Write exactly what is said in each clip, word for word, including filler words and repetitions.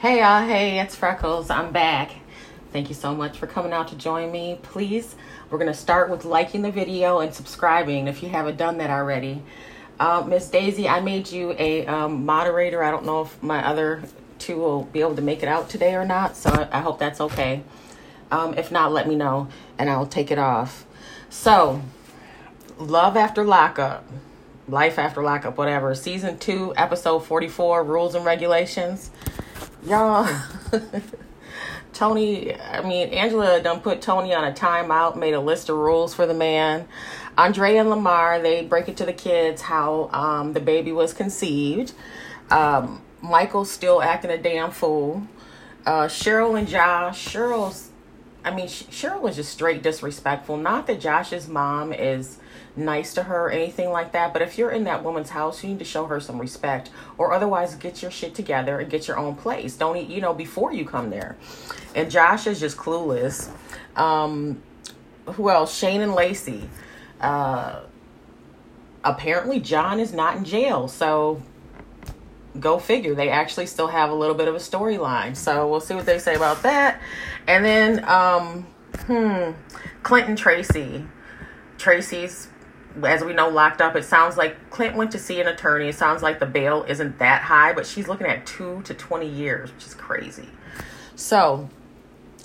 Hey y'all, hey, it's Freckles. I'm back. Thank you so much for coming out to join me. Please, we're going to start with liking the video and subscribing if you haven't done that already. Uh, Miss Daisy, I made you a um, moderator. I don't know if my other two will be able to make it out today or not, so I, I hope that's okay. Um, if not, let me know and I'll take it off. So, Love After Lockup, Life After Lockup, whatever. Season two, episode forty-four, Rules and Regulations. Y'all, Tony, I mean, Angela done put Tony on a timeout, made a list of rules for the man. Andre and Lamar, they break it to the kids how um, the baby was conceived. Um, Michael's still acting a damn fool. Uh, Cheryl and Josh, Cheryl's, I mean, Cheryl was just straight disrespectful. Not that Josh's mom is nice to her, anything like that, but if you're in that woman's house, you need to show her some respect, or otherwise get your shit together and get your own place. Don't eat, you know, before you come there. And Josh is just clueless. Um, who else? Shane and Lacey. Uh, apparently John is not in jail, so go figure. They actually still have a little bit of a storyline, so we'll see what they say about that. And then, um, hmm, Clint and Tracy. Tracy's, as we know, locked up. It sounds like Clint went to see an attorney. It sounds like the bail isn't that high, but she's looking at two to twenty years, which is crazy. So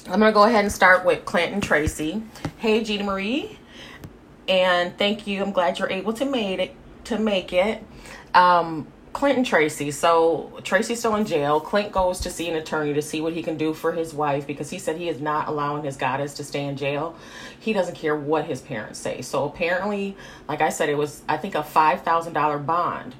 I'm going to go ahead and start with Clint and Tracy. Hey, Gina Marie. And thank you. I'm glad you're able to made it, to make it. Um, Clint and Tracy. So Tracy's still in jail. Clint goes to see an attorney to see what he can do for his wife, because he said he is not allowing his goddess to stay in jail. He doesn't care what his parents say. So apparently, like I said, it was, I think, a five thousand dollars bond.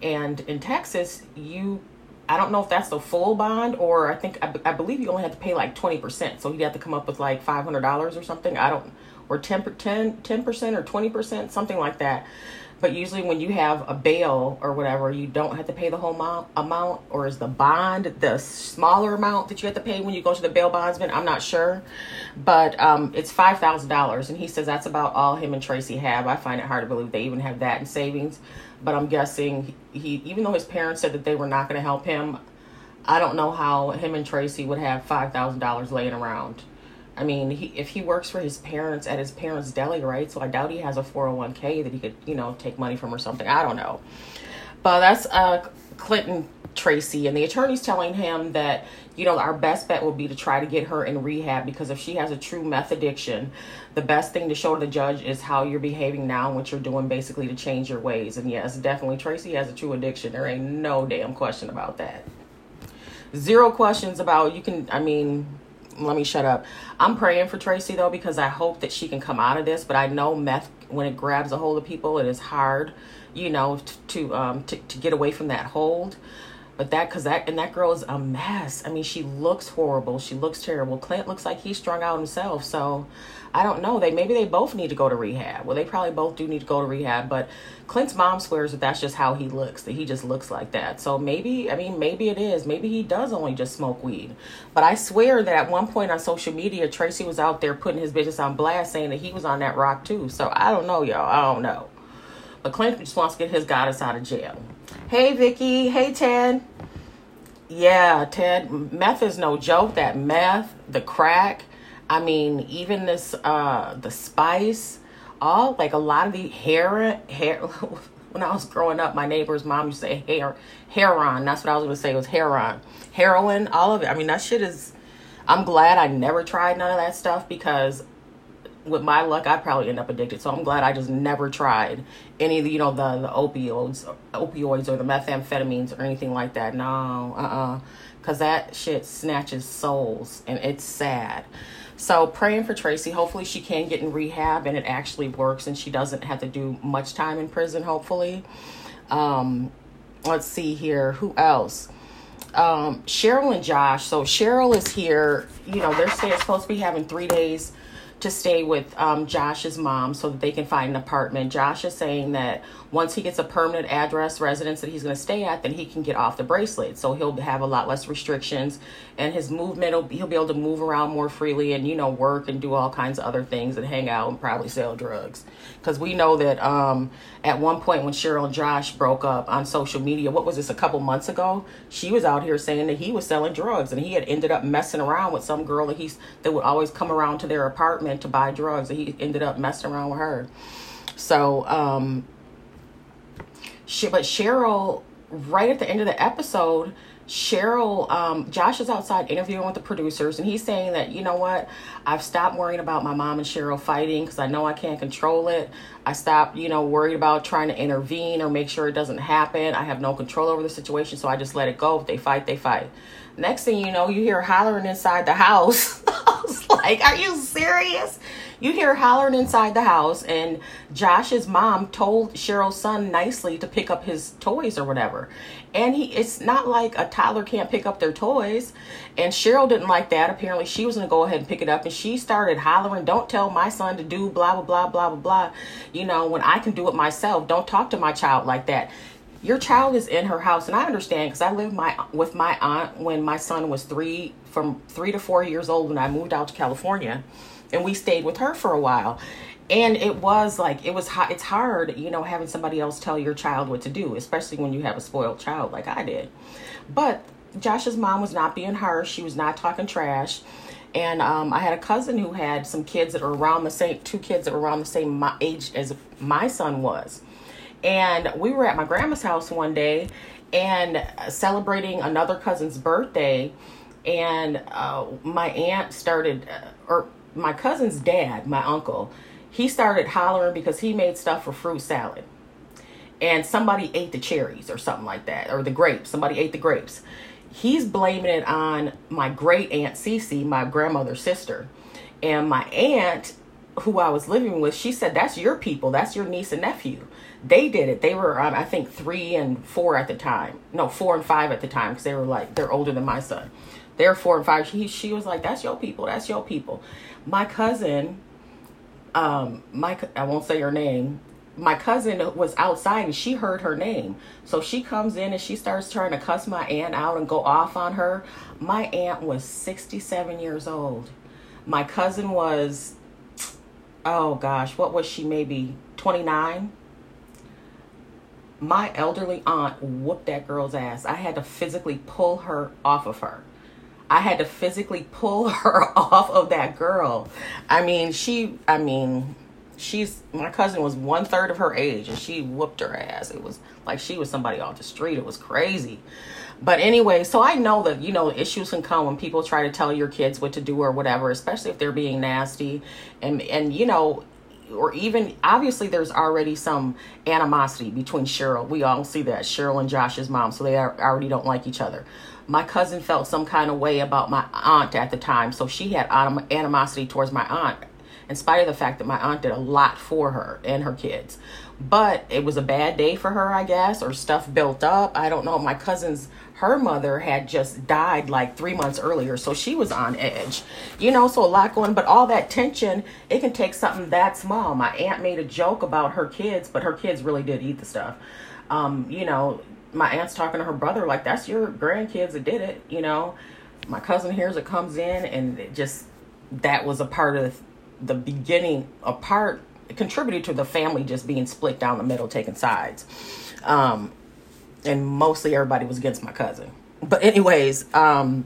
And in Texas, you, I don't know if that's the full bond, or I think, I, I believe you only have to pay like twenty percent. So he'd have to come up with like five hundred dollars or something. I don't, or ten percent or twenty percent, something like that. But usually when you have a bail or whatever, you don't have to pay the whole amount, amount, or is the bond the smaller amount that you have to pay when you go to the bail bondsman? I'm not sure. But um, it's five thousand dollars, and he says that's about all him and Tracy have. I find it hard to believe they even have that in savings. But I'm guessing he, even though his parents said that they were not going to help him, I don't know how him and Tracy would have five thousand dollars laying around. I mean, he, if he works for his parents at his parents' deli, right? So I doubt he has a four oh one k that he could, you know, take money from or something. I don't know. But that's uh, Clinton Tracy. And the attorney's telling him that, you know, our best bet would be to try to get her in rehab, because if she has a true meth addiction, the best thing to show to the judge is how you're behaving now and what you're doing basically to change your ways. And yes, definitely Tracy has a true addiction. There ain't no damn question about that. Zero questions about, you can, I mean... Let me shut up. I'm praying for Tracy, though, because I hope that she can come out of this. But I know meth, when it grabs a hold of people, it is hard, you know, t- to um t- to get away from that hold. But that, because that, and that girl is a mess. I mean, she looks horrible. She looks terrible. Clint looks like he's strung out himself. So I don't know. They maybe they both need to go to rehab. Well, they probably both do need to go to rehab. But Clint's mom swears that that's just how he looks, that he just looks like that. So maybe, I mean, maybe it is. Maybe he does only just smoke weed. But I swear that at one point on social media, Tracy was out there putting his business on blast, saying that he was on that rock too. So I don't know, y'all. I don't know. But Clint just wants to get his goddess out of jail. Hey, Vicky. Hey, Ted. Yeah, Ted, meth is no joke. That meth, the crack, I mean, even this, uh, the spice, all, like a lot of the hair, hair. When I was growing up, my neighbor's mom used to say hair, heroin. That's what I was going to say, it was heroin. Heroin, all of it. I mean, that shit is, I'm glad I never tried none of that stuff, because with my luck, I'd probably end up addicted. So I'm glad I just never tried any of the, you know, the, the opioids, opioids or the methamphetamines or anything like that. No, uh-uh. Because that shit snatches souls, and it's sad. So praying for Tracy. Hopefully she can get in rehab and it actually works and she doesn't have to do much time in prison, hopefully. Um, let's see here. Who else? Um, Cheryl and Josh. So Cheryl is here. You know, they're supposed to be having three days to stay with um, Josh's mom so that they can find an apartment. Josh is saying that once he gets a permanent address, residence that he's going to stay at, then he can get off the bracelet. So he'll have a lot less restrictions, and his movement, will be, he'll be able to move around more freely and, you know, work and do all kinds of other things and hang out and probably sell drugs. Because we know that um, at one point when Cheryl and Josh broke up on social media, what was this, a couple months ago? She was out here saying that he was selling drugs, and he had ended up messing around with some girl that, he's, that would always come around to their apartment to buy drugs, and he ended up messing around with her. So, um, she, but Cheryl, right at the end of the episode, Cheryl, um, Josh is outside interviewing with the producers, and he's saying that, you know what, I've stopped worrying about my mom and Cheryl fighting because I know I can't control it. I stopped, you know, worried about trying to intervene or make sure it doesn't happen. I have no control over the situation, so I just let it go. If they fight, they fight. Next thing you know, you hear hollering inside the house. I was like, are you serious? You hear hollering inside the house, and Josh's mom told Cheryl's son nicely to pick up his toys or whatever. And he, it's not like a toddler can't pick up their toys. And Cheryl didn't like that. Apparently, she was going to go ahead and pick it up. And she started hollering, don't tell my son to do blah, blah, blah, blah, blah, blah. You know, when I can do it myself, don't talk to my child like that. Your child is in her house. And I understand, because I lived my, with my aunt when my son was three, from three to four years old when I moved out to California. And we stayed with her for a while. And it was like, it was, it's hard, you know, having somebody else tell your child what to do, especially when you have a spoiled child like I did. But Josh's mom was not being harsh. She was not talking trash. And um, I had a cousin who had some kids that were around the same, two kids that were around the same age as my son was. And we were at my grandma's house one day and celebrating another cousin's birthday. And uh, my aunt started, uh, or my cousin's dad, my uncle, he started hollering because he made stuff for fruit salad. And somebody ate the cherries or something like that, or the grapes. Somebody ate the grapes. He's blaming it on my great aunt Cece, my grandmother's sister. And my aunt, who I was living with, she said, that's your people. That's your niece and nephew. They did it. They were, um, I think, three and four at the time. No, four and five at the time, because they were like, they're older than my son. They're four and five. She, she was like, that's your people. That's your people. My cousin, um, my, I won't say her name. My cousin was outside and she heard her name. So she comes in and she starts trying to cuss my aunt out and go off on her. My aunt was sixty-seven years old. My cousin was, oh gosh, what was she, maybe twenty-nine? My elderly aunt whooped that girl's ass. I had to physically pull her off of her. I had to physically pull her off of that girl. I mean, she, I mean, she's, my cousin was one third of her age and she whooped her ass. It was like she was somebody off the street. It was crazy. But anyway, so I know that, you know, issues can come when people try to tell your kids what to do or whatever, especially if they're being nasty and, and, you know, or even obviously there's already some animosity between Cheryl. We all see that, Cheryl and Josh's mom. So they are, already don't like each other. My cousin felt some kind of way about my aunt at the time. So she had animosity towards my aunt, in spite of the fact that my aunt did a lot for her and her kids. But it was a bad day for her, I guess, or stuff built up. I don't know. My cousin's, her mother had just died like three months earlier. So she was on edge, you know, so a lot going, but all that tension, it can take something that small. My aunt made a joke about her kids, but her kids really did eat the stuff. Um, you know, my aunt's talking to her brother, like, that's your grandkids that did it. You know, my cousin hears it, comes in, and it just, that was a part of the beginning, a part contributed to the family just being split down the middle, taking sides. Um, and mostly everybody was against my cousin. But anyways, um,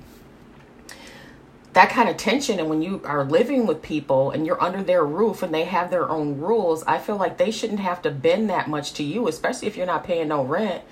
that kind of tension. And when you are living with people and you're under their roof and they have their own rules, I feel like they shouldn't have to bend that much to you, especially if you're not paying no rent.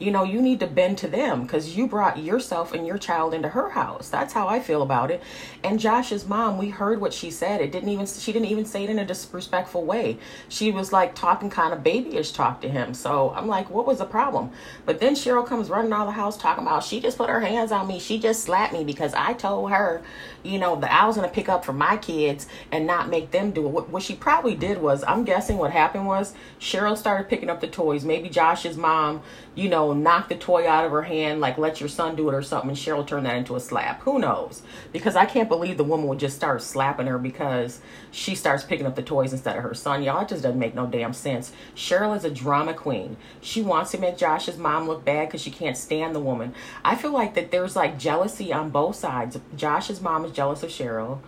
You know, you need to bend to them because you brought yourself and your child into her house. That's how I feel about it. And Josh's mom, we heard what she said. It didn't even, she didn't even say it in a disrespectful way. She was like talking kind of babyish talk to him. So I'm like, what was the problem? But then Cheryl comes running out of the house talking about, she just put her hands on me. She just slapped me because I told her you know, that I was going to pick up for my kids and not make them do it. What, what she probably did was, I'm guessing what happened was, Cheryl started picking up the toys. Maybe Josh's mom, you know, knocked the toy out of her hand, like, let your son do it or something. And Cheryl turned that into a slap. Who knows? Because I can't believe the woman would just start slapping her because she starts picking up the toys instead of her son. Y'all, it just doesn't make no damn sense. Cheryl is a drama queen. She wants to make Josh's mom look bad because she can't stand the woman. I feel like that there's like jealousy on both sides. Josh's mom is jealous of Cheryl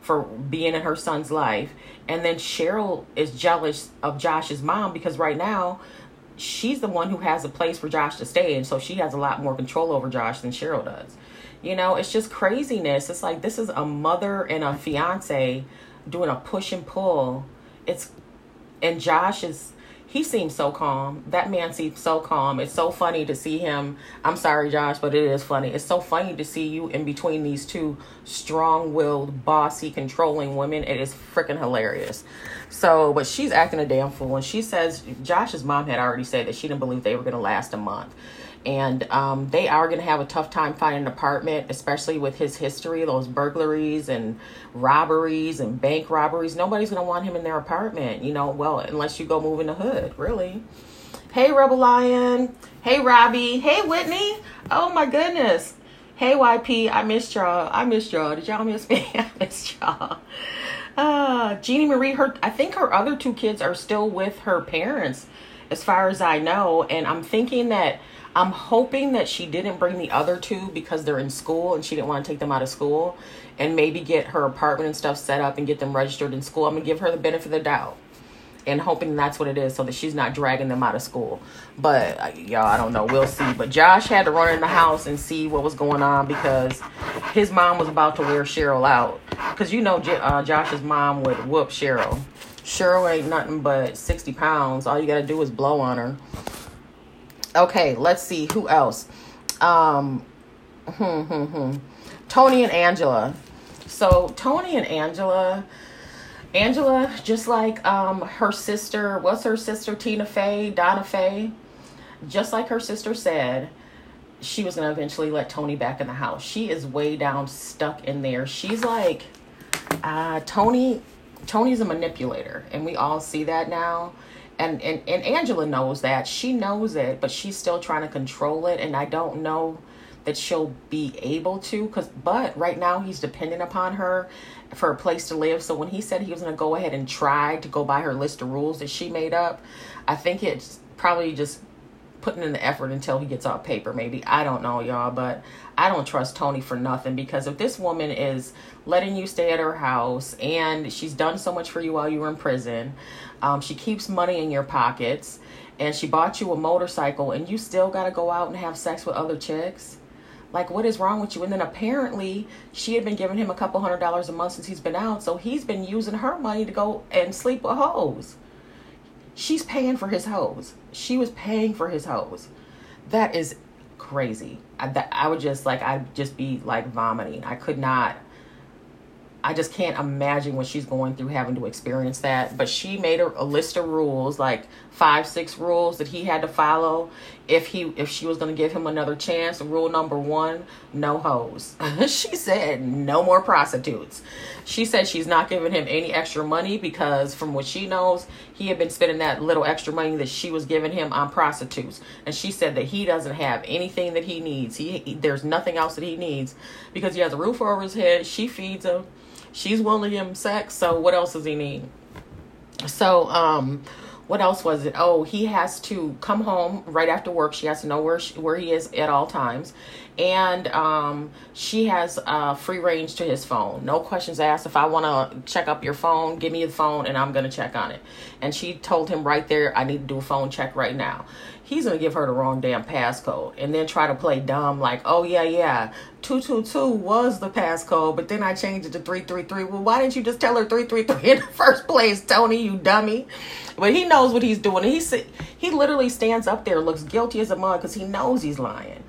for being in her son's life, and then Cheryl is jealous of Josh's mom because right now she's the one who has a place for Josh to stay, and so she has a lot more control over Josh than Cheryl does. You know, it's just craziness. It's like, this is a mother and a fiance doing a push and pull. It's, and Josh is, he seems so calm. That man seems so calm. It's so funny to see him. I'm sorry, Josh, but it is funny. It's so funny to see you in between these two strong-willed, bossy, controlling women. It is freaking hilarious. So, but she's acting a damn fool. And she says, Josh's mom had already said that she didn't believe they were going to last a month. And um, they are going to have a tough time finding an apartment, especially with his history, those burglaries and robberies and bank robberies. Nobody's going to want him in their apartment, you know, well, unless you go move in the hood, really. Hey, Rebel Lion. Hey, Robbie. Hey, Whitney. Oh, my goodness. Hey, Y P. I missed y'all. I missed y'all. Did y'all miss me? I missed y'all. Uh, Jeannie Marie, her, I think her other two kids are still with her parents, as far as I know. And I'm thinking that, I'm hoping that she didn't bring the other two because they're in school and she didn't want to take them out of school and maybe get her apartment and stuff set up and get them registered in school. I'm going to give her the benefit of the doubt and hoping that's what it is so that she's not dragging them out of school. But, y'all, I don't know. We'll see. But Josh had to run in the house and see what was going on because his mom was about to wear Cheryl out. Because, you know, uh, Josh's mom would whoop Cheryl. Cheryl ain't nothing but sixty pounds. All you got to do is blow on her. Okay, let's see who else. Um, hmm, hmm, hmm. Tony and Angela. So Tony and Angela, Angela, just like um her sister, what's her sister, Tina Fey, Donna Fey, just like her sister said, she was gonna eventually let Tony back in the house. She is way down, stuck in there. She's like, uh, Tony, Tony's a manipulator, and we all see that now. And, and and Angela knows that. She knows it, but she's still trying to control it. And I don't know that she'll be able to. Cause, but right now he's dependent upon her for a place to live. So when he said he was going to go ahead and try to go by her list of rules that she made up, I think it's probably just putting in the effort until he gets off paper, maybe. I don't know, y'all, but I don't trust Tony for nothing, because if this woman is letting you stay at her house and she's done so much for you while you were in prison, um, she keeps money in your pockets, and she bought you a motorcycle, and you still got to go out and have sex with other chicks, like, what is wrong with you? And then apparently she had been giving him a couple hundred dollars a month since he's been out, so he's been using her money to go and sleep with hoes. She's paying for his hoes. She was paying for his hoes. That is crazy. I, that, I would just like, I'd just be like vomiting. I could not, I just can't imagine what she's going through, having to experience that. But she made a, a list of rules, like five, six rules that he had to follow if he, if she was going to give him another chance. Rule number one, no hoes. She said no more prostitutes. She said she's not giving him any extra money because from what she knows, he had been spending that little extra money that she was giving him on prostitutes. And she said that he doesn't have anything that he needs. He, he there's nothing else that he needs because he has a roof over his head. She feeds him. She's willing to give him sex, so what else does he need? So, um, what else was it? Oh, he has to come home right after work. She has to know where she, where he is at all times. And um, she has uh, free range to his phone. No questions asked. If I want to check up your phone, give me the phone, and I'm going to check on it. And she told him right there, I need to do a phone check right now. He's going to give her the wrong damn passcode and then try to play dumb like, oh, yeah, yeah, two two two was the passcode, but then I changed it to three three three. Well, why didn't you just tell her three three three in the first place, Tony, you dummy? But he knows what he's doing. He, he literally stands up there, looks guilty as a mug because he knows he's lying.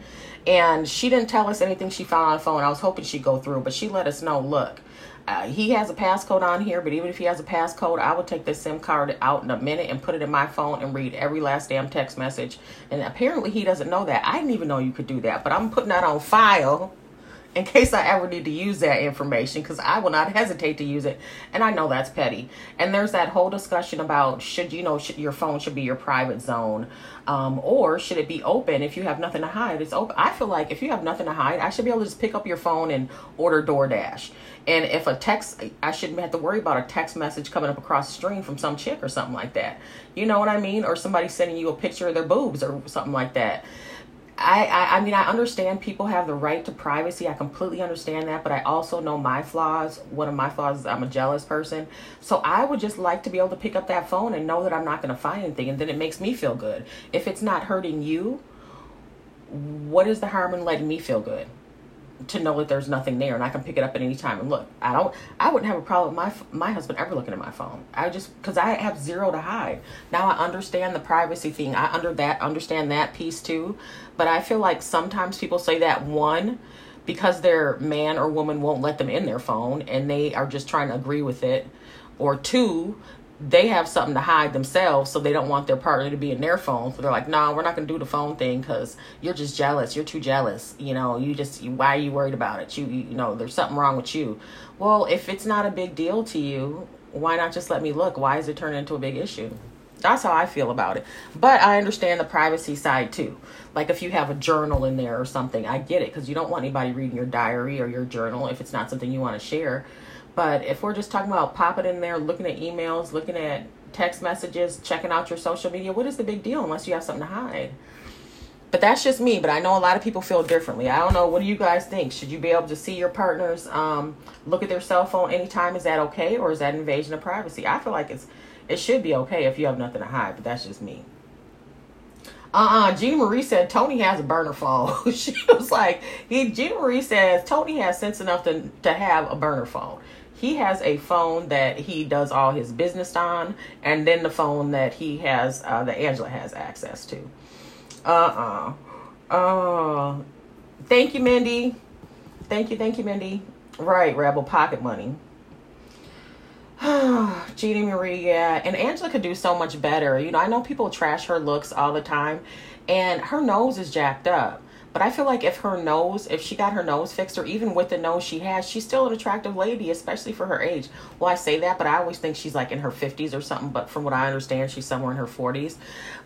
And she didn't tell us anything she found on the phone. I was hoping she'd go through, but she let us know, look, Uh, he has a passcode on here, but even if he has a passcode, I would take this SIM card out in a minute and put it in my phone and read every last damn text message. And apparently he doesn't know that. I didn't even know you could do that, but I'm putting that on file in case I ever need to use that information, because I will not hesitate to use it. And I know that's petty. And there's that whole discussion about should, you know, should, your phone should be your private zone, um, or should it be open if you have nothing to hide? It's open. I feel like if you have nothing to hide, I should be able to just pick up your phone and order DoorDash. And if a text, I shouldn't have to worry about a text message coming up across the stream from some chick or something like that. You know what I mean? Or somebody sending you a picture of their boobs or something like that. I, I, I mean, I understand people have the right to privacy. I completely understand that. But I also know my flaws. One of my flaws is I'm a jealous person. So I would just like to be able to pick up that phone and know that I'm not going to find anything. And then it makes me feel good. If it's not hurting you, what is the harm in letting me feel good? To know that there's nothing there and I can pick it up at any time and look. I don't, I wouldn't have a problem with my, my husband ever looking at my phone. I just, because I have zero to hide. Now I understand the privacy thing. I under that, understand that piece too. But I feel like sometimes people say that one, because their man or woman won't let them in their phone and they are just trying to agree with it. Or two, they have something to hide themselves, so they don't want their partner to be in their phone. So they're like, no, nah, we're not going to do the phone thing because you're just jealous. You're too jealous. You know, you just, you, why are you worried about it? You, you, you know, there's something wrong with you. Well, if it's not a big deal to you, why not just let me look? Why is it turning into a big issue? That's how I feel about it. But I understand the privacy side too. Like if you have a journal in there or something, I get it because you don't want anybody reading your diary or your journal if it's not something you want to share. But if we're just talking about popping in there, looking at emails, looking at text messages, checking out your social media, what is the big deal unless you have something to hide? But that's just me. But I know a lot of people feel differently. I don't know. What do you guys think? Should you be able to see your partners, um, look at their cell phone anytime? Is that okay? Or is that invasion of privacy? I feel like it's, it should be okay if you have nothing to hide. But that's just me. Uh-uh, Jean Marie said Tony has a burner phone. She was like, he, Jean Marie says Tony has sense enough to, to have a burner phone. He has a phone that he does all his business on, and then the phone that he has, uh, that Angela has access to. Uh-uh. Uh, thank you, Mindy. Thank you, thank you, Mindy. Right, Rebel, pocket money. Jeannie Marie, yeah, and Angela could do so much better. You know, I know people trash her looks all the time, and her nose is jacked up. But I feel like if her nose, if she got her nose fixed, or even with the nose she has, she's still an attractive lady, especially for her age. Well, I say that, but I always think she's like in her fifties or something. But from what I understand, she's somewhere in her forties.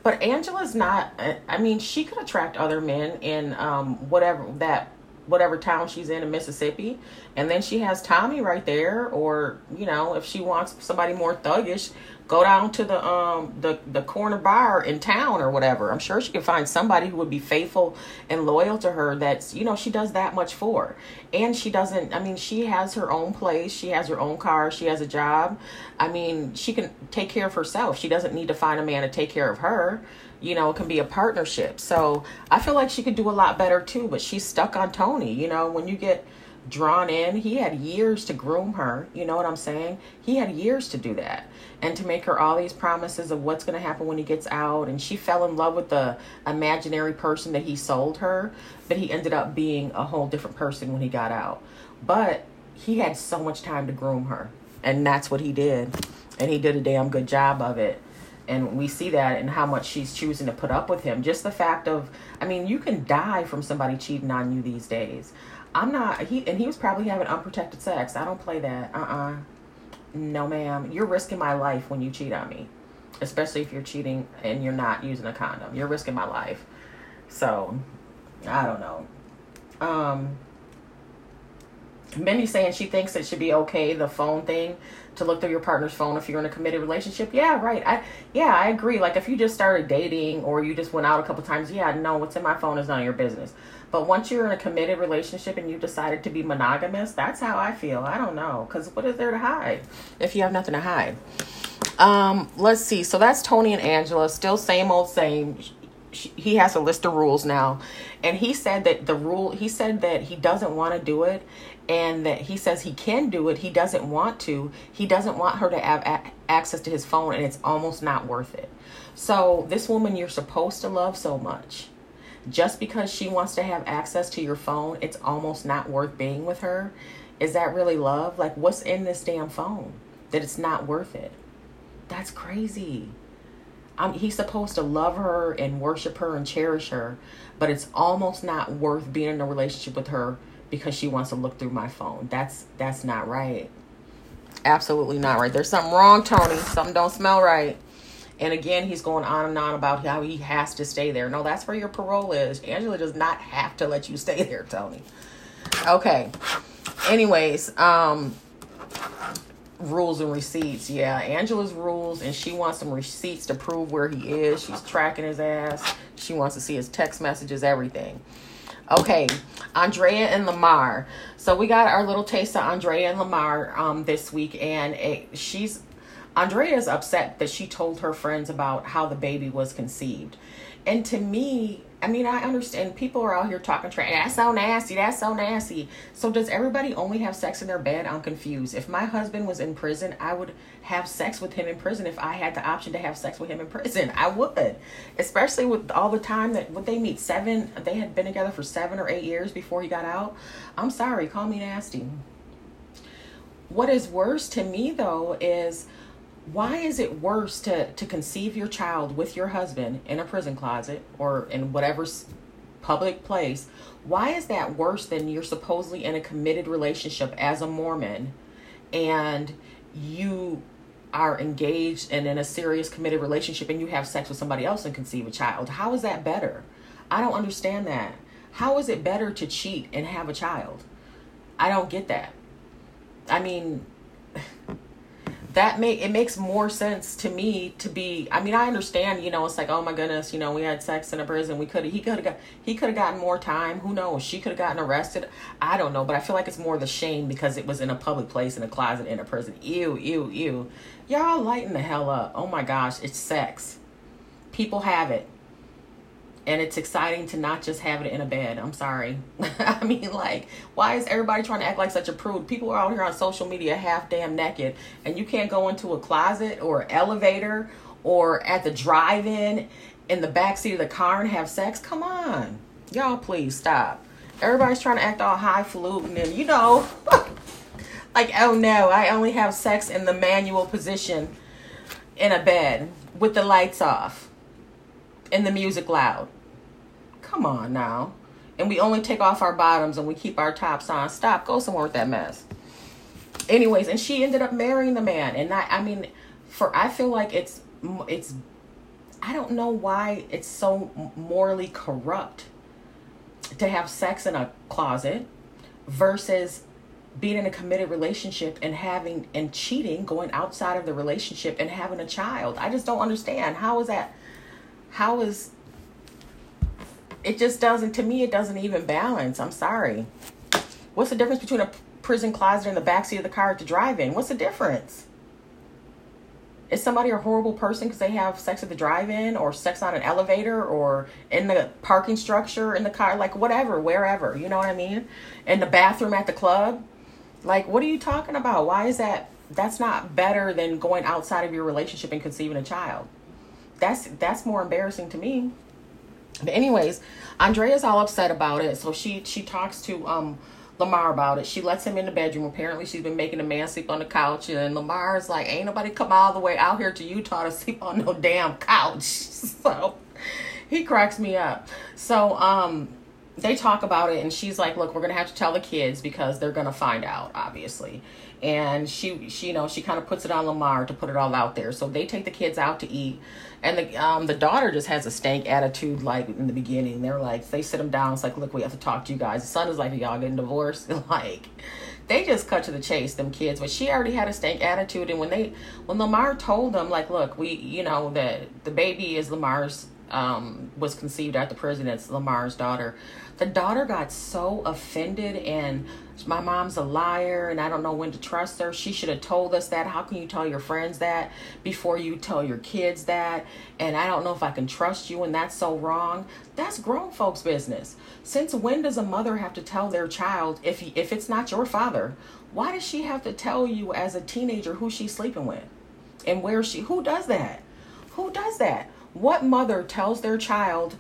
But Angela's not. I mean, she could attract other men in um, whatever that. whatever town she's in in Mississippi, and then she has Tommy right there. Or, you know, if she wants somebody more thuggish, go down to the um the the corner bar in town or whatever. I'm sure she can find somebody who would be faithful and loyal to her, that's, you know, she does that much for. And she doesn't, I mean, she has her own place, she has her own car, she has a job. I mean, she can take care of herself. She doesn't need to find a man to take care of her. You know, it can be a partnership. So I feel like she could do a lot better too, but she's stuck on Tony. You know, when you get drawn in, he had years to groom her. You know what I'm saying? He had years to do that and to make her all these promises of what's going to happen when he gets out. And she fell in love with the imaginary person that he sold her, but he ended up being a whole different person when he got out. But he had so much time to groom her, and that's what he did. And he did a damn good job of it. And we see that in how much she's choosing to put up with him. Just the fact of, I mean, you can die from somebody cheating on you these days. I'm not, he, and he was probably having unprotected sex. I don't play that. Uh-uh. No, ma'am. You're risking my life when you cheat on me. Especially if you're cheating and you're not using a condom. You're risking my life. So, I don't know. Um, Mindy's saying she thinks it should be okay, the phone thing, to look through your partner's phone if you're in a committed relationship. Yeah, right. I yeah, I agree. Like if you just started dating or you just went out a couple times, yeah, no, what's in my phone is none of your business. But once you're in a committed relationship and you decided to be monogamous, that's how I feel. I don't know, because what is there to hide if you have nothing to hide? Um, let's see. So that's Tony and Angela. Still same old same. He has a list of rules now, and he said that the rule, he said that he doesn't want to do it, and that he says he can do it. He doesn't want to. He doesn't want her to have a- access to his phone, and it's almost not worth it. So this woman you're supposed to love so much, just because she wants to have access to your phone, it's almost not worth being with her. Is that really love? Like, what's in this damn phone that it's not worth it? That's crazy. I'm, he's supposed to love her and worship her and cherish her, but it's almost not worth being in a relationship with her because she wants to look through my phone. That's that's not right. Absolutely not right. There's something wrong, Tony. Something don't smell right. And again, he's going on and on about how he has to stay there. No, that's where your parole is. Angela does not have to let you stay there, Tony. Okay. Anyways, um, rules and receipts. Yeah, Angela's rules, and she wants some receipts to prove where he is. She's tracking his ass. She wants to see his text messages, everything. Okay, Andrea and Lamar. So we got our little taste of Andrea and Lamar um, this week, and it, she's Andrea's upset that she told her friends about how the baby was conceived. And to me, I mean, I understand people are out here talking trash. That's so nasty. That's so nasty. So does everybody only have sex in their bed? I'm confused. If my husband was in prison, I would have sex with him in prison. If I had the option to have sex with him in prison, I would. Especially with all the time that would they meet seven. They had been together for seven or eight years before he got out. I'm sorry. Call me nasty. What is worse to me, though, is why is it worse to, to conceive your child with your husband in a prison closet or in whatever public place? Why is that worse than you're supposedly in a committed relationship as a Mormon and you are engaged and in a serious committed relationship and you have sex with somebody else and conceive a child? How is that better? I don't understand that. How is it better to cheat and have a child? I don't get that. I mean... That make it makes more sense to me to be. I mean, I understand. You know, it's like, oh my goodness, you know, we had sex in a prison. We could he could have got he could have gotten more time. Who knows? She could have gotten arrested. I don't know, but I feel like it's more the shame because it was in a public place, in a closet, in a prison. Ew, ew, ew. Y'all lighten the hell up. Oh my gosh, it's sex. People have it, and it's exciting to not just have it in a bed. I'm sorry. I mean, like, why is everybody trying to act like such a prude? People are out here on social media half damn naked, and you can't go into a closet or elevator or at the drive-in in the backseat of the car and have sex? Come on. Y'all, please stop. Everybody's trying to act all highfalutin and, you know, like, oh no, I only have sex in the manual position in a bed with the lights off and the music loud. Come on now. And we only take off our bottoms and we keep our tops on. Stop. Go somewhere with that mess. Anyways, and she ended up marrying the man. And I, I mean, for I feel like it's, it's, I don't know why it's so morally corrupt to have sex in a closet versus being in a committed relationship and having, and cheating, going outside of the relationship and having a child. I just don't understand. How is that? How is... It just doesn't, to me, it doesn't even balance. I'm sorry. What's the difference between a prison closet and the backseat of the car to drive in? What's the difference? Is somebody a horrible person because they have sex at the drive-in or sex on an elevator or in the parking structure in the car? Like, whatever, wherever. You know what I mean? In the bathroom at the club? Like, what are you talking about? Why is that? That's not better than going outside of your relationship and conceiving a child. That's, that's more embarrassing to me. But anyways, Andrea's all upset about it. So she, she talks to um, Lamar about it. She lets him in the bedroom. Apparently, she's been making the man sleep on the couch. And Lamar's like, ain't nobody come all the way out here to Utah to sleep on no damn couch. So he cracks me up. So um, they talk about it. And she's like, look, we're going to have to tell the kids because they're going to find out, obviously. And she, she, you know, she kind of puts it on Lamar to put it all out there. So they take the kids out to eat. And the um the daughter just has a stank attitude, like, in the beginning. They're like, they sit them down. It's like, look, we have to talk to you guys. The son is like, are y'all getting divorced? Like, they just cut to the chase, them kids. But she already had a stank attitude. And when they, when Lamar told them, like, look, we, you know, that the baby is Lamar's, um, was conceived at the prison. It's Lamar's daughter. The daughter got so offended and my mom's a liar and I don't know when to trust her. She should have told us that. How can you tell your friends that before you tell your kids that? And I don't know if I can trust you and that's so wrong. That's grown folks' business. Since when does a mother have to tell their child if he, if it's not your father? Why does she have to tell you as a teenager who she's sleeping with and where she, who does that? Who does that? What mother tells their child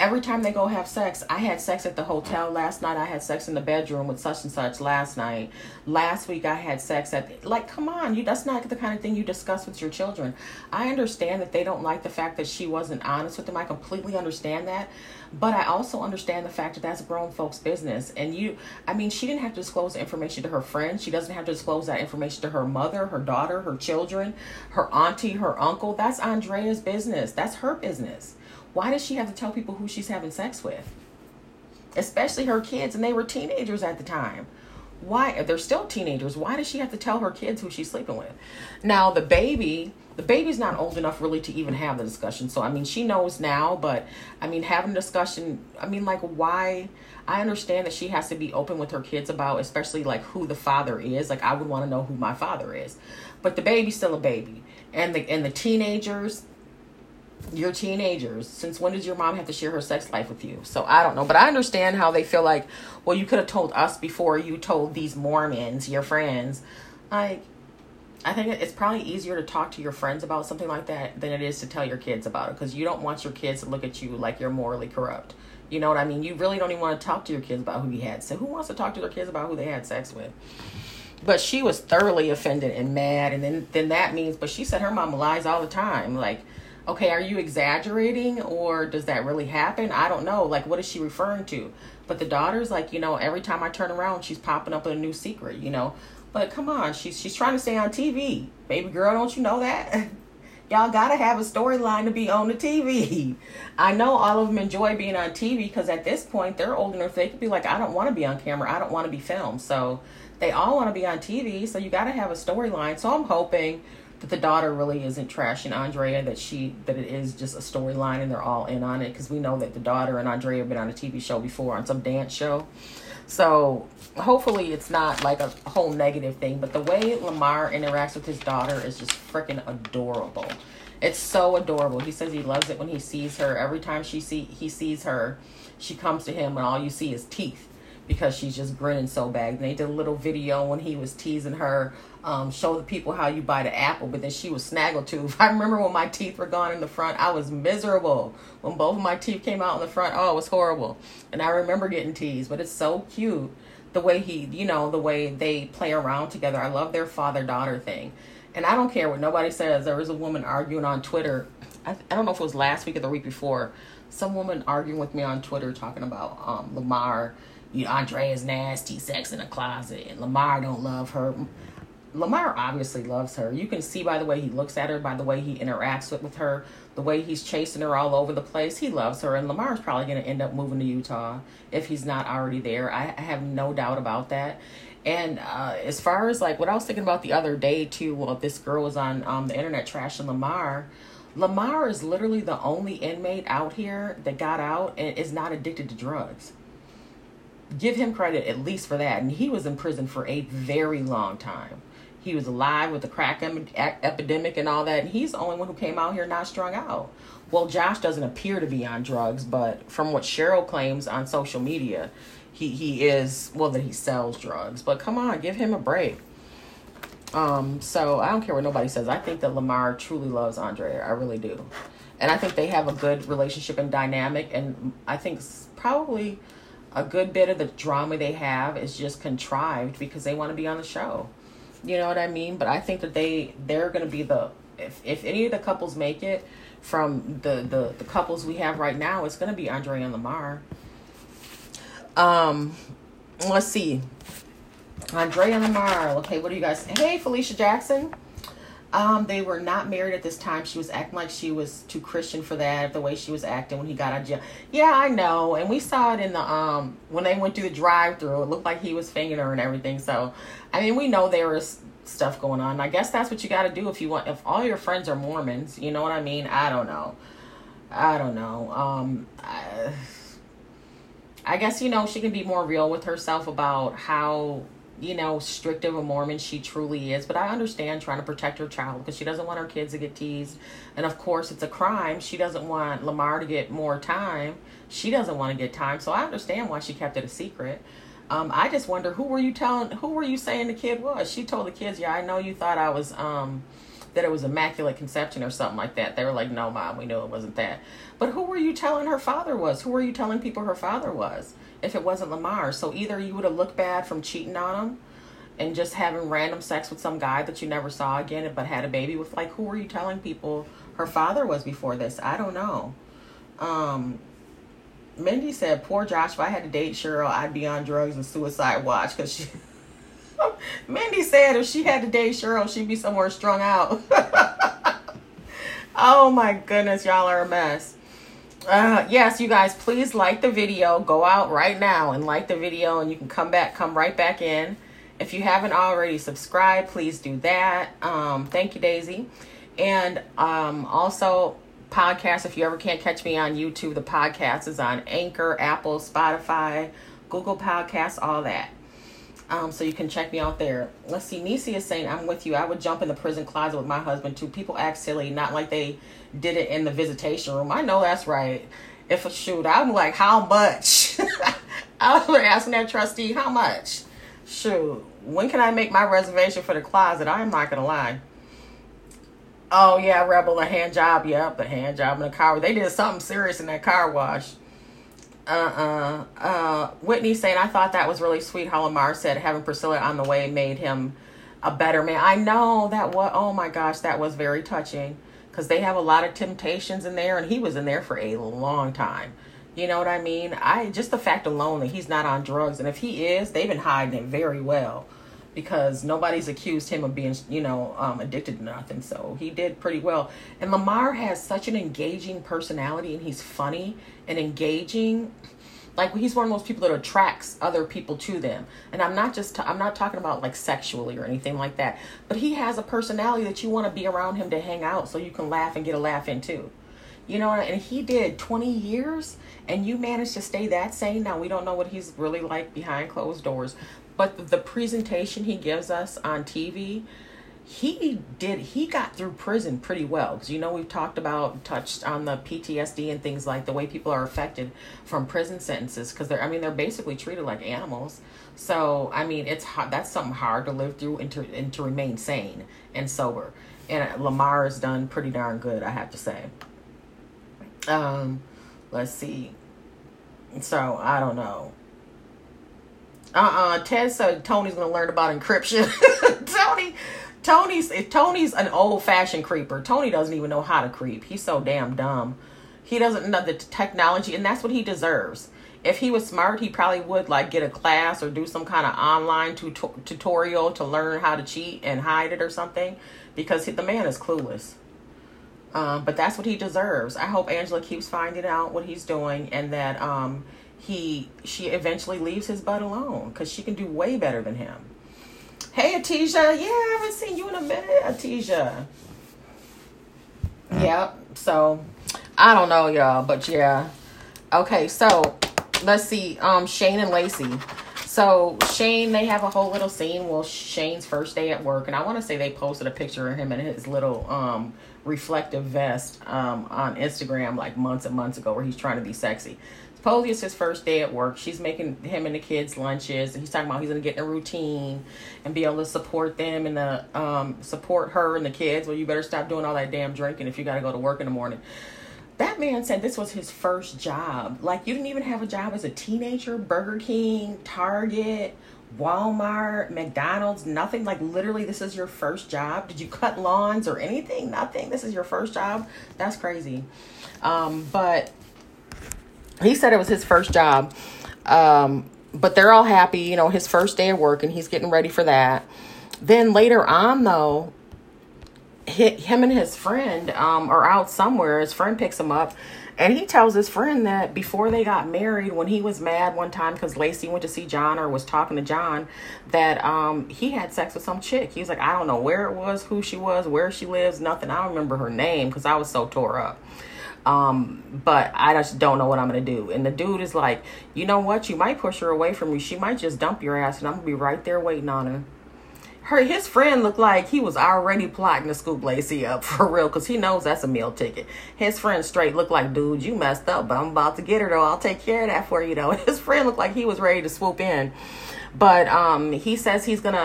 every time they go have sex, I had sex at the hotel last night, I had sex in the bedroom with such and such last night, last week I had sex at, like, come on, you, that's not the kind of thing you discuss with your children. I understand that they don't like the fact that she wasn't honest with them. I completely understand that, but I also understand the fact that that's grown folks' business. And you, I mean, she didn't have to disclose the information to her friends. She doesn't have to disclose that information to her mother, her daughter, her children, her auntie, her uncle. That's Andrea's business. That's her business. Why does she have to tell people who she's having sex with? Especially her kids, and they were teenagers at the time. Why, if they're still teenagers, why does she have to tell her kids who she's sleeping with? Now, the baby, the baby's not old enough really to even have the discussion. So, I mean, she knows now, but, I mean, having a discussion, I mean, like, why? I understand that she has to be open with her kids about, especially, like, who the father is. Like, I would want to know who my father is. But the baby's still a baby. And the, and the teenagers... You're teenagers. Since when does your mom have to share her sex life with you? So I don't know, but I understand how they feel like, well, you could have told us before you told these Mormons, your friends. Like, I think it's probably easier to talk to your friends about something like that than it is to tell your kids about it, because you don't want your kids to look at you like you're morally corrupt. You know what I mean? You really don't even want to talk to your kids about who you had. So who wants to talk to their kids about who they had sex with? But she was thoroughly offended and mad, and then then that means, but she said her mom lies all the time. Like, okay, are you exaggerating, or does that really happen? I don't know. Like, what is she referring to? But the daughter's like, you know, every time I turn around, she's popping up with a new secret, you know. But come on, she's she's trying to stay on T V. Baby girl, don't you know that? Y'all got to have a storyline to be on the T V. I know all of them enjoy being on T V because at this point, they're old enough. They could be like, I don't want to be on camera. I don't want to be filmed. So they all want to be on T V. So you got to have a storyline. So I'm hoping that the daughter really isn't trashing Andrea, that she that it is just a storyline and they're all in on it, because we know that the daughter and Andrea have been on a T V show before, on some dance show. So hopefully it's not like a whole negative thing, but the way Lamar interacts with his daughter is just freaking adorable. It's so adorable. He says he loves it when he sees her. Every time she see he sees her, she comes to him and all you see is teeth, because she's just grinning so bad. And they did a little video when he was teasing her, um, show the people how you bite an apple, but then she was snaggletooth. I remember when my teeth were gone in the front, I was miserable. When both of my teeth came out in the front, oh, it was horrible. And I remember getting teased, but it's so cute the way he, you know, the way they play around together. I love their father-daughter thing. And I don't care what nobody says. There was a woman arguing on Twitter. I, I don't know if it was last week or the week before. Some woman arguing with me on Twitter talking about um, Lamar. You know, Andre is nasty, sex in a closet, and Lamar don't love her. Lamar obviously loves her. You can see by the way he looks at her, by the way he interacts with, with her, the way he's chasing her all over the place. He loves her, and Lamar's probably going to end up moving to Utah if he's not already there. I, I have no doubt about that. And uh, as far as, like, what I was thinking about the other day, too, well, this girl was on um, the internet trashing Lamar. Lamar is literally the only inmate out here that got out and is not addicted to drugs. Give him credit at least for that. And he was in prison for a very long time. He was alive with the crack em- epidemic and all that. And he's the only one who came out here not strung out. Well, Josh doesn't appear to be on drugs, but from what Cheryl claims on social media, he, he is, well, that he sells drugs. But come on, give him a break. Um, so I don't care what nobody says. I think that Lamar truly loves Andrea. I really do. And I think they have a good relationship and dynamic. And I think probably a good bit of the drama they have is just contrived because they want to be on the show. You know what I mean? But I think that they, they're going to be the, if, if any of the couples make it from the, the, the couples we have right now, it's going to be Andre and Lamar. Um, let's see. Andre and Lamar. Okay. What do you guys say? Hey, Felicia Jackson. Um, they were not married at this time. She was acting like she was too Christian for that, the way she was acting when he got out of jail. Yeah, I know. And we saw it in the, um, when they went through the drive-thru, it looked like he was fingering her and everything. So, I mean, we know there was stuff going on. I guess that's what you got to do if you want, if all your friends are Mormons, you know what I mean? I don't know. I don't know. Um, I, I guess, you know, she can be more real with herself about how, you know, strict of a Mormon she truly is. But I understand trying to protect her child because she doesn't want her kids to get teased. And of course, it's a crime. She doesn't want Lamar to get more time. She doesn't want to get time. So I understand why she kept it a secret. Um, I just wonder, who were you telling, who were you saying the kid was? She told the kids, yeah, I know you thought I was, um, that it was immaculate conception or something like that. They were like, no, Mom, we knew it wasn't that. But who were you telling her father was? Who were you telling people her father was if it wasn't Lamar? So either you would have looked bad from cheating on him and just having random sex with some guy that you never saw again, but had a baby with. Like, who were you telling people her father was before this? I don't know. Um, Mindy said, poor Josh, if I had to date Cheryl, I'd be on drugs and suicide watch. Because she... Mindy said if she had to date Cheryl, she'd be somewhere strung out. Oh my goodness, y'all are a mess. Uh, yes, you guys, please like the video. Go out right now and like the video, and you can come back, come right back in. If you haven't already subscribed, please do that. Um, thank you, Daisy. And um, also, podcasts, if you ever can't catch me on YouTube, the podcast is on Anchor, Apple, Spotify, Google Podcasts, all that. Um, so you can check me out there. Let's see. Nisi is saying, I'm with you. I would jump in the prison closet with my husband too. People act silly, not like they did it in the visitation room. I know that's right. If a shoot, I'm like, how much? I was asking that trustee, how much? Shoot. When can I make my reservation for the closet? I'm not going to lie. Oh, yeah, Rebel, a hand job. Yep, a hand job in the car. They did something serious in that car wash. Uh-uh. Uh, Whitney saying, I thought that was really sweet how Lamar said having Priscilla on the way made him a better man. I know that was, oh my gosh, that was very touching, because they have a lot of temptations in there, and he was in there for a long time. You know what I mean? I just the fact alone that he's not on drugs, and if he is, they've been hiding it very well, because nobody's accused him of being, you know, um, addicted to nothing. So he did pretty well. And Lamar has such an engaging personality, and he's funny and engaging. Like, he's one of those people that attracts other people to them. And I'm not just, t- I'm not talking about like sexually or anything like that, but he has a personality that you want to be around him to hang out so you can laugh and get a laugh in too. You know, and he did twenty years, and you managed to stay that same. Now, we don't know what he's really like behind closed doors, but the presentation he gives us on T V, he did, he got through prison pretty well. Because, you know, we've talked about, touched on the P T S D and things, like the way people are affected from prison sentences. Because they're, I mean, they're basically treated like animals. So, I mean, it's hard, that's something hard to live through and to, and to remain sane and sober. And Lamar has done pretty darn good, I have to say. Um, let's see. So, I don't know. Uh-uh. Ted said Tony's going to learn about encryption. Tony, Tony's, Tony's an old-fashioned creeper. Tony doesn't even know how to creep. He's so damn dumb. He doesn't know the technology, and that's what he deserves. If he was smart, he probably would, like, get a class or do some kind of online tut- tutorial to learn how to cheat and hide it or something, because he, the man is clueless. Um, but that's what he deserves. I hope Angela keeps finding out what he's doing, and that um, he she eventually leaves his butt alone, because she can do way better than him. Hey, Atisha. Yeah, I haven't seen you in a minute, Atisha. Yep. So, I don't know, y'all, but yeah. Okay, so let's see. Um, Shane and Lacey. So, Shane, they have a whole little scene. Well, Shane's first day at work, and I want to say they posted a picture of him in his little... Um, reflective vest um on Instagram like months and months ago, where he's trying to be sexy. Supposedly it's his first day at work. She's making him and the kids lunches, and he's talking about he's gonna get in a routine and be able to support them and the um support her and the kids. Well, you better stop doing all that damn drinking if you gotta go to work in the morning. That man said this was his first job. Like, you didn't even have a job as a teenager. Burger King, Target, Walmart, McDonald's, nothing. Like, literally, this is your first job. Did you cut lawns or anything? Nothing. This is your first job. That's crazy. Um, but he said it was his first job. Um, but they're all happy, you know, his first day of work, and he's getting ready for that. Then later on, though, he, him and his friend um, are out somewhere. His friend picks him up. And he tells his friend that before they got married, when he was mad one time because Lacey went to see John or was talking to John, that um, he had sex with some chick. He was like, I don't know where it was, who she was, where she lives, nothing. I don't remember her name because I was so tore up. Um, but I just don't know what I'm going to do. And the dude is like, you know what? You might push her away from you. She might just dump your ass, and I'm going to be right there waiting on her. Her, his friend looked like he was already plotting to scoop Lacey up for real, because he knows that's a meal ticket. His friend straight looked like, dude, you messed up, but I'm about to get her, though. I'll take care of that for you, though. His friend looked like he was ready to swoop in. But um, he says he's going to,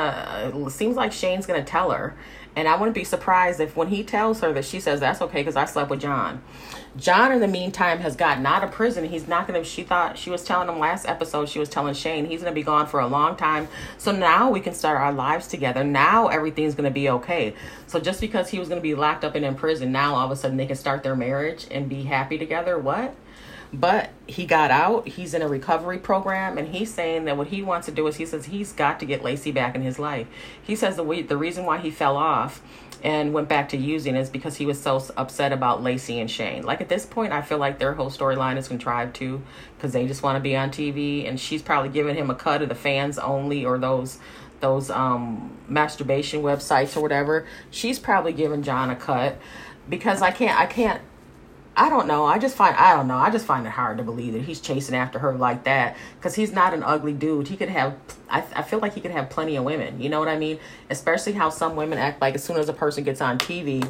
uh, seems like Shane's going to tell her. And I wouldn't be surprised if when he tells her that she says, that's okay because I slept with John. John, in the meantime, has gotten out of prison. He's not going to, she thought, she was telling him last episode, she was telling Shane, he's going to be gone for a long time. So now we can start our lives together. Now everything's going to be okay. So just because he was going to be locked up and in prison, now all of a sudden they can start their marriage and be happy together. What? But he got out. He's in a recovery program, and he's saying that what he wants to do is he says he's got to get Lacey back in his life. He says the way, the reason why he fell off and went back to using is because he was so upset about Lacey and Shane. Like, at this point, I feel like their whole storyline is contrived too, because they just want to be on T V, and she's probably giving him a cut of the fans only or those those um, masturbation websites or whatever. She's probably giving John a cut because I can't I can't. I don't know. I just find, I don't know. I just find it hard to believe that he's chasing after her like that, because he's not an ugly dude. He could have, I, I feel like he could have plenty of women. You know what I mean? Especially how some women act like as soon as a person gets on T V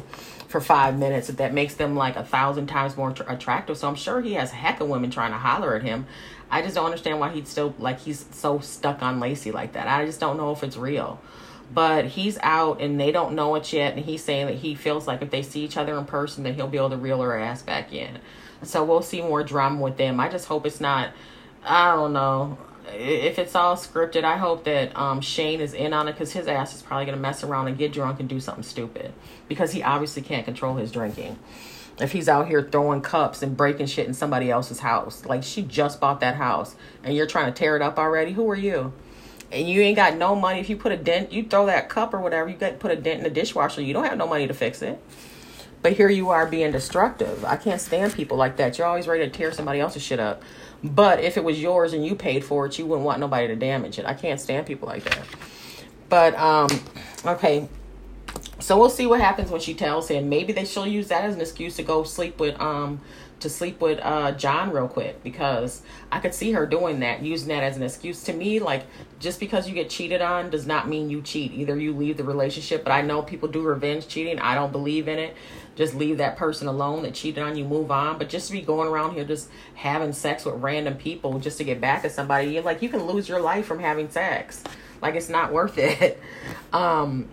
for five minutes, that makes them like a thousand times more tr- attractive. So I'm sure he has a heck of women trying to holler at him. I just don't understand why he's still like, he's so stuck on Lacey like that. I just don't know if it's real. But he's out and they don't know it yet. And he's saying that he feels like if they see each other in person, that he'll be able to reel her ass back in. So we'll see more drama with them. I just hope it's not, I don't know, if it's all scripted. I hope that um, Shane is in on it, because his ass is probably going to mess around and get drunk and do something stupid, because he obviously can't control his drinking. If he's out here throwing cups and breaking shit in somebody else's house, like, she just bought that house and you're trying to tear it up already. Who are you? And you ain't got no money. If you put a dent, you throw that cup or whatever, you got put a dent in the dishwasher, you don't have no money to fix it. But here you are being destructive. I can't stand people like that. You're always ready to tear somebody else's shit up. But if it was yours and you paid for it, you wouldn't want nobody to damage it. I can't stand people like that. But, um, okay. So we'll see what happens when she tells him. Maybe they she'll use that as an excuse to go sleep with, um, to sleep with uh John real quick, because I could see her doing that, using that as an excuse. To me, like, just because you get cheated on does not mean you cheat. Either you leave the relationship, but I know people do revenge cheating. I don't believe in it. Just leave that person alone that cheated on you, move on. But just to be going around here just having sex with random people just to get back at somebody, you're like, you can lose your life from having sex. Like, it's not worth it. um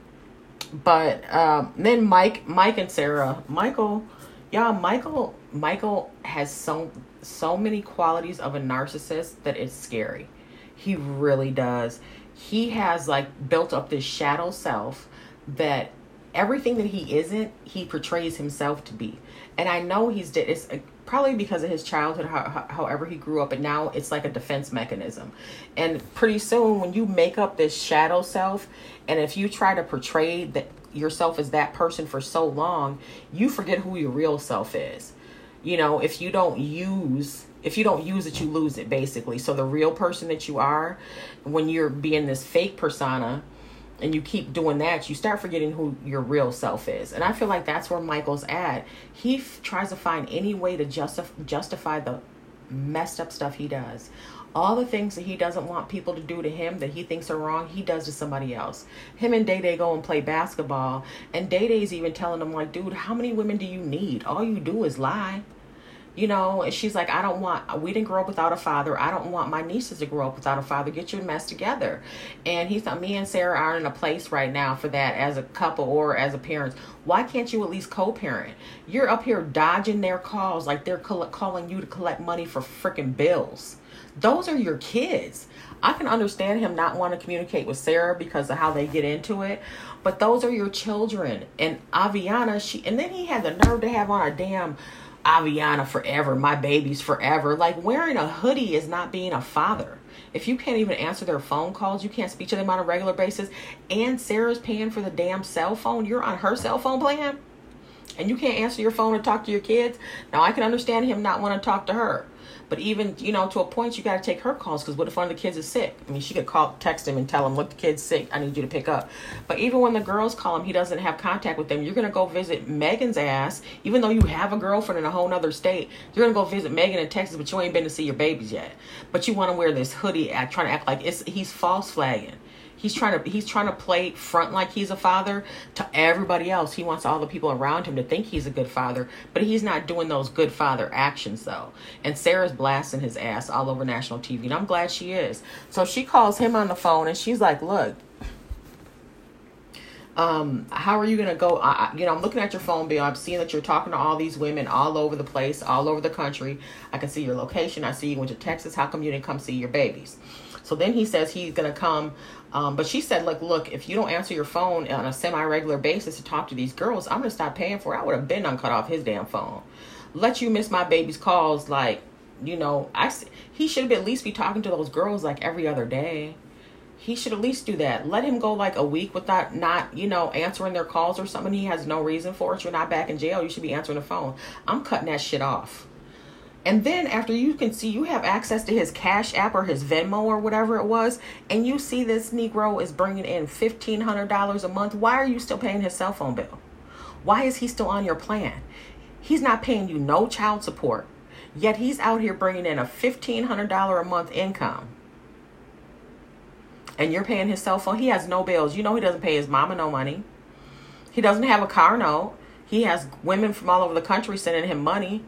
but um then Mike Mike and Sarah Michael y'all Michael Michael has so so many qualities of a narcissist that it's scary. He really does. He has like built up this shadow self that everything that he isn't, he portrays himself to be. And I know he's did it's probably because of his childhood, how, however he grew up, and now it's like a defense mechanism. And pretty soon, when you make up this shadow self, and if you try to portray that yourself as that person for so long, you forget who your real self is. You know, if you don't use, if you don't use it, you lose it, basically. So the real person that you are, when you're being this fake persona and you keep doing that, you start forgetting who your real self is. And I feel like that's where Michael's at. He f- tries to find any way to justif- justify the messed up stuff he does. All the things that he doesn't want people to do to him that he thinks are wrong, he does to somebody else. Him and Day Day go and play basketball, and Day Day's even telling him, like, dude, how many women do you need? All you do is lie. You know, and she's like, I don't want, we didn't grow up without a father. I don't want my nieces to grow up without a father. Get your mess together. And he thought, me and Sarah aren't in a place right now for that as a couple or as a parent. Why can't you at least co-parent? You're up here dodging their calls like they're coll- calling you to collect money for freaking bills. Those are your kids. I can understand him not want to communicate with Sarah because of how they get into it, but those are your children. And Aviana, she, and then he had the nerve to have on a damn Aviana forever, my baby's forever. Like, wearing a hoodie is not being a father. If you can't even answer their phone calls, you can't speak to them on a regular basis, and Sarah's paying for the damn cell phone, you're on her cell phone plan, and you can't answer your phone or talk to your kids. Now, I can understand him not want to talk to her, but even, you know, to a point, you got to take her calls, because what if one of the kids is sick? I mean, she could call, text him and tell him, look, the kid's sick, I need you to pick up. But even when the girls call him, he doesn't have contact with them. You're going to go visit Megan's ass, even though you have a girlfriend in a whole nother state. You're going to go visit Megan in Texas, but you ain't been to see your babies yet. But you want to wear this hoodie, act, trying to act like it's he's false flagging. He's trying to he's trying to play front like he's a father to everybody else. He wants all the people around him to think he's a good father, but he's not doing those good father actions, though. And Sarah's blasting his ass all over national T V, and I'm glad she is. So she calls him on the phone, and she's like, look, um, how are you going to go? I, you know, I'm looking at your phone bill. I'm seeing that you're talking to all these women all over the place, all over the country. I can see your location. I see you went to Texas. How come you didn't come see your babies? So then he says he's going to come. Um, but she said, look, look, if you don't answer your phone on a semi-regular basis to talk to these girls, I'm going to stop paying for it. I would have been done cut off his damn phone. Let you miss my baby's calls. Like, you know, I, he should at least be talking to those girls like every other day. He should at least do that. Let him go like a week without not, you know, answering their calls or something. He has no reason for it. You're not back in jail. You should be answering the phone. I'm cutting that shit off. And then after you can see, you have access to his Cash App or his Venmo or whatever it was, and you see this Negro is bringing in fifteen hundred dollars a month. Why are you still paying his cell phone bill? Why is he still on your plan? He's not paying you no child support, yet he's out here bringing in a fifteen hundred dollars a month income. And you're paying his cell phone. He has no bills. You know he doesn't pay his mama no money. He doesn't have a car note. He has women from all over the country sending him money.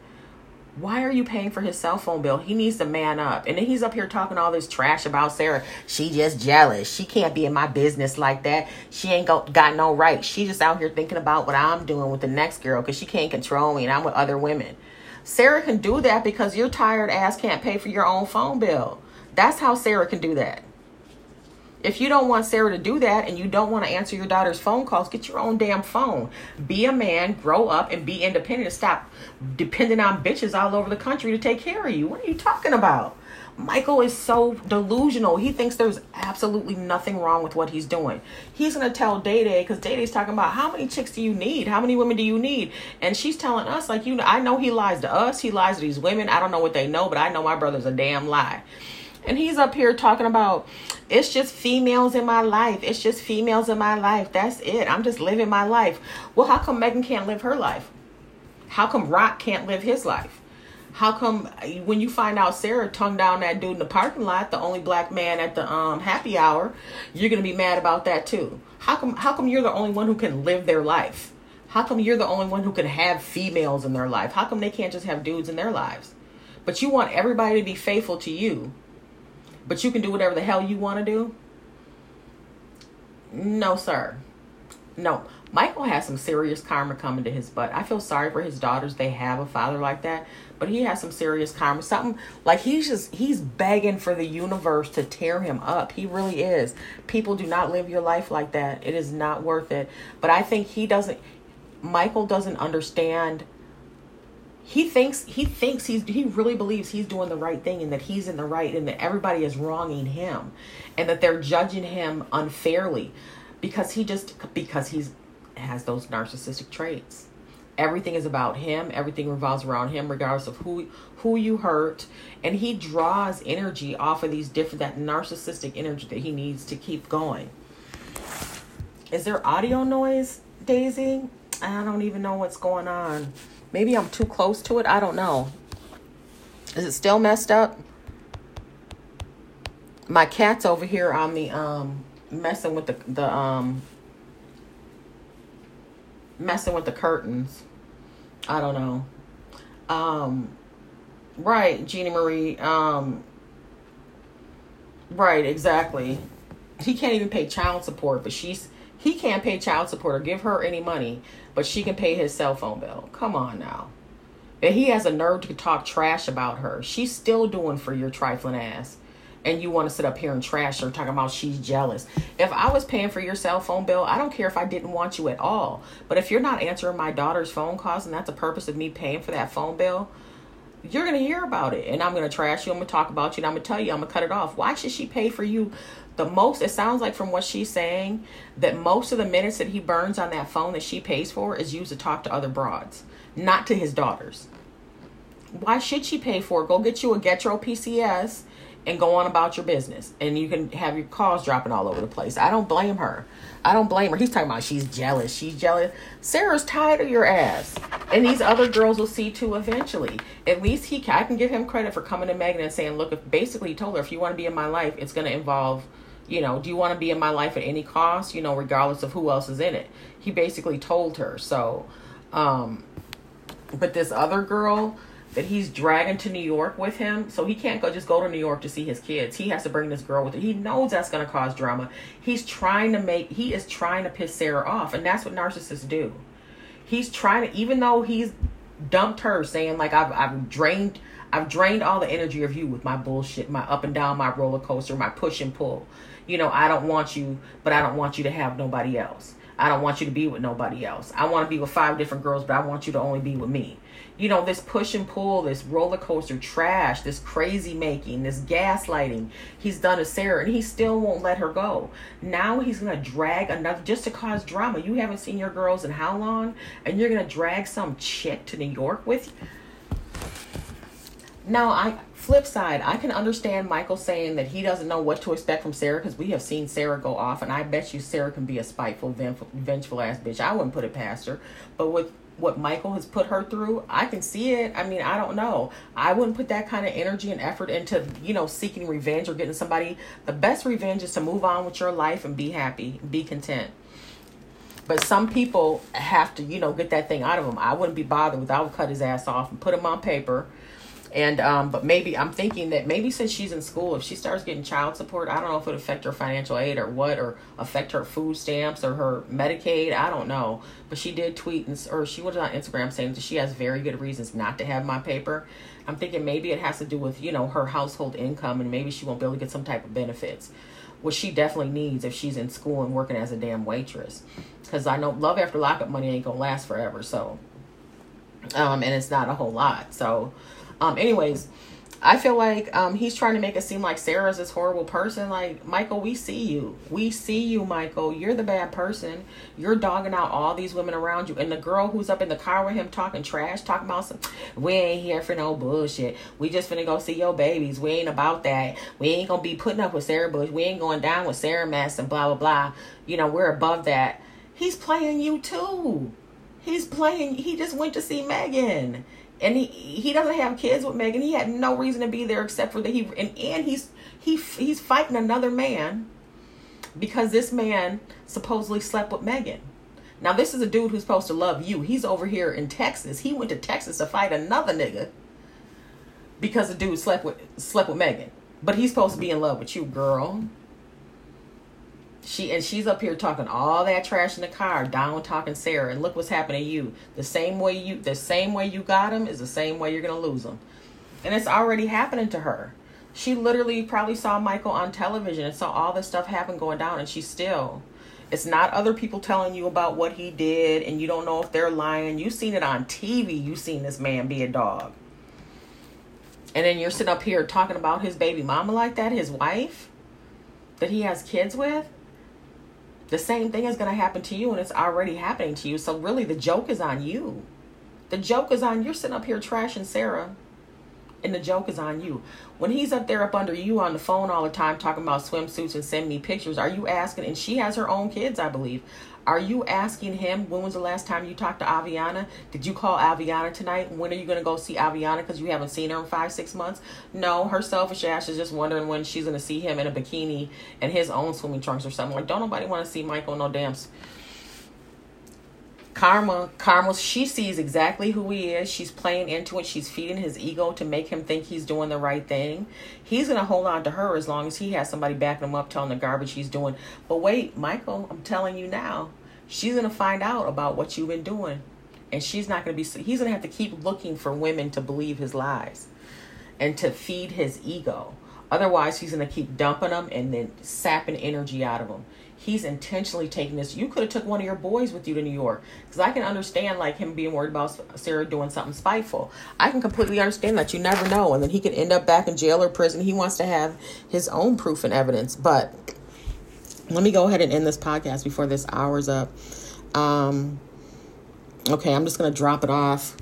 Why are you paying for his cell phone bill? He needs to man up. And then he's up here talking all this trash about Sarah. She just jealous. She can't be in my business like that. She ain't go, got no right. She just out here thinking about what I'm doing with the next girl because she can't control me and I'm with other women. Sarah can do that because your tired ass can't pay for your own phone bill. That's how Sarah can do that. If you don't want Sarah to do that and you don't want to answer your daughter's phone calls, get your own damn phone. Be a man, grow up, and be independent. And stop depending on bitches all over the country to take care of you. What are you talking about? Michael is so delusional. He thinks there's absolutely nothing wrong with what he's doing. He's going to tell Day Day, because Day Day's talking about how many chicks do you need? How many women do you need? And she's telling us, like, you know, I know he lies to us. He lies to these women. I don't know what they know, but I know my brother's a damn lie. And he's up here talking about, it's just females in my life. It's just females in my life. That's it. I'm just living my life. Well, how come Megan can't live her life? How come Rock can't live his life? How come when you find out Sarah tongued down that dude in the parking lot, the only black man at the um, happy hour, you're going to be mad about that too? How come, how come you're the only one who can live their life? How come you're the only one who can have females in their life? How come they can't just have dudes in their lives? But you want everybody to be faithful to you. But you can do whatever the hell you want to do? No, sir. No. Michael has some serious karma coming to his butt. I feel sorry for his daughters. They have a father like that. But he has some serious karma. Something like he's just, he's begging for the universe to tear him up. He really is. People, do not live your life like that. It is not worth it. But I think he doesn't, Michael doesn't understand. He thinks he thinks he's he really believes he's doing the right thing and that he's in the right and that everybody is wronging him and that they're judging him unfairly because he just because he's has those narcissistic traits. Everything is about him. Everything revolves around him, regardless of who who you hurt. And he draws energy off of these different that narcissistic energy that he needs to keep going. Is there audio noise, Daisy? I don't even know what's going on. Maybe I'm too close to it. I don't know. Is it still messed up? My cat's over here on the, um, messing with the, the, um, messing with the curtains. I don't know. Um, right, Jeannie Marie. Um, right, exactly. He can't even pay child support, but she's, he can't pay child support or give her any money, but she can pay his cell phone bill. Come on now. And he has a nerve to talk trash about her. She's still doing for your trifling ass. And you want to sit up here and trash her talking about she's jealous. If I was paying for your cell phone bill, I don't care if I didn't want you at all. But if you're not answering my daughter's phone calls and that's the purpose of me paying for that phone bill, you're going to hear about it. And I'm going to trash you. I'm going to talk about you. And I'm going to tell you, I'm going to cut it off. Why should she pay for you? The most, it sounds like from what she's saying, that most of the minutes that he burns on that phone that she pays for is used to talk to other broads, not to his daughters. Why should she pay for it? Go get you a Getro P C S and go on about your business. And you can have your calls dropping all over the place. I don't blame her. I don't blame her. He's talking about she's jealous. She's jealous. Sarah's tired of your ass. And these other girls will see too eventually. At least he can, I can give him credit for coming to Megan and saying, look, if, basically he told her, if you want to be in my life, it's going to involve... You know, do you want to be in my life at any cost? You know, regardless of who else is in it. He basically told her. So, um, but this other girl, that he's dragging to New York with him. So he can't go just go to New York to see his kids. He has to bring this girl with him. He knows that's going to cause drama. He's trying to make, he is trying to piss Sarah off. And that's what narcissists do. He's trying to, even though he's dumped her saying like, I've, I've drained, I've drained all the energy of you with my bullshit, my up and down, my roller coaster, my push and pull. You know, I don't want you, but I don't want you to have nobody else. I don't want you to be with nobody else. I want to be with five different girls, but I want you to only be with me. You know, this push and pull, this roller coaster trash, this crazy making, this gaslighting he's done to Sarah, and he still won't let her go. Now he's going to drag another just to cause drama. You haven't seen your girls in how long? And you're going to drag some chick to New York with you? Now, I flip side, I can understand Michael saying that he doesn't know what to expect from Sarah because we have seen Sarah go off, and I bet you Sarah can be a spiteful, vengeful ass bitch. I wouldn't put it past her. But with what Michael has put her through, I can see it. I mean, I don't know. I wouldn't put that kind of energy and effort into, you know, seeking revenge or getting somebody. The best revenge is to move on with your life and be happy, be content. But some people have to, you know, get that thing out of him. I wouldn't be bothered with, I would cut his ass off and put him on paper. And, um, but maybe I'm thinking that maybe since she's in school, if she starts getting child support, I don't know if it would affect her financial aid or what, or affect her food stamps or her Medicaid. I don't know. But she did tweet and, or she was on Instagram saying that she has very good reasons not to have my paper. I'm thinking maybe it has to do with, you know, her household income, and maybe she won't be able to get some type of benefits, which she definitely needs if she's in school and working as a damn waitress. Cause I know Love After Lockup money ain't gonna last forever. So, um, and it's not a whole lot. So, Um, anyways, I feel like um, he's trying to make it seem like Sarah's this horrible person. Like, Michael, we see you. We see you, Michael. You're the bad person. You're dogging out all these women around you. And the girl who's up in the car with him talking trash, talking about some, we ain't here for no bullshit. We just finna go see your babies. We ain't about that. We ain't gonna be putting up with Sarah Bush. We ain't going down with Sarah Mass and blah, blah, blah. You know, we're above that. He's playing you too. He's playing. He just went to see Megan. And he, he doesn't have kids with Megan. He had no reason to be there except for that. He and, and he's he he's fighting another man because this man supposedly slept with Megan. Now, this is a dude who's supposed to love you. He's over here in Texas. He went to Texas to fight another nigga because the dude slept with slept with Megan. But he's supposed to be in love with you, girl. She and she's up here talking all that trash in the car, down talking Sarah, and look what's happening to you. The same way you, the same way you got him is the same way you're gonna lose him, and it's already happening to her. She literally probably saw Michael on television and saw all this stuff happen going down, and she still. It's not other people telling you about what he did, and you don't know if they're lying. You seen it on T V. You seen this man be a dog, and then you're sitting up here talking about his baby mama like that, his wife, that he has kids with. The same thing is going to happen to you, and it's already happening to you. So really, the joke is on you. The joke is on you're sitting up here trashing Sarah, and the joke is on you. When he's up there up under you on the phone all the time talking about swimsuits and send me pictures, are you asking? And she has her own kids, I believe. Are you asking him, when was the last time you talked to Aviana? Did you call Aviana tonight? When are you going to go see Aviana? Because you haven't seen her in five, six months. No, her selfish ass is just wondering when she's going to see him in a bikini and his own swimming trunks or something. Like, don't nobody want to see Michael no damn. Karma, Karma, she sees exactly who he is. She's playing into it. She's feeding his ego to make him think he's doing the right thing. He's going to hold on to her as long as he has somebody backing him up, telling the garbage he's doing. But wait, Michael, I'm telling you now, she's going to find out about what you've been doing. And she's not going to be, he's going to have to keep looking for women to believe his lies and to feed his ego. Otherwise, he's going to keep dumping them and then sapping energy out of them. He's intentionally taking this. You could have took one of your boys with you to New York. Because I can understand like him being worried about Sarah doing something spiteful. I can completely understand that. You never know. And then he could end up back in jail or prison. He wants to have his own proof and evidence. But let me go ahead and end this podcast before this hour's up. Um, okay, I'm just going to drop it off.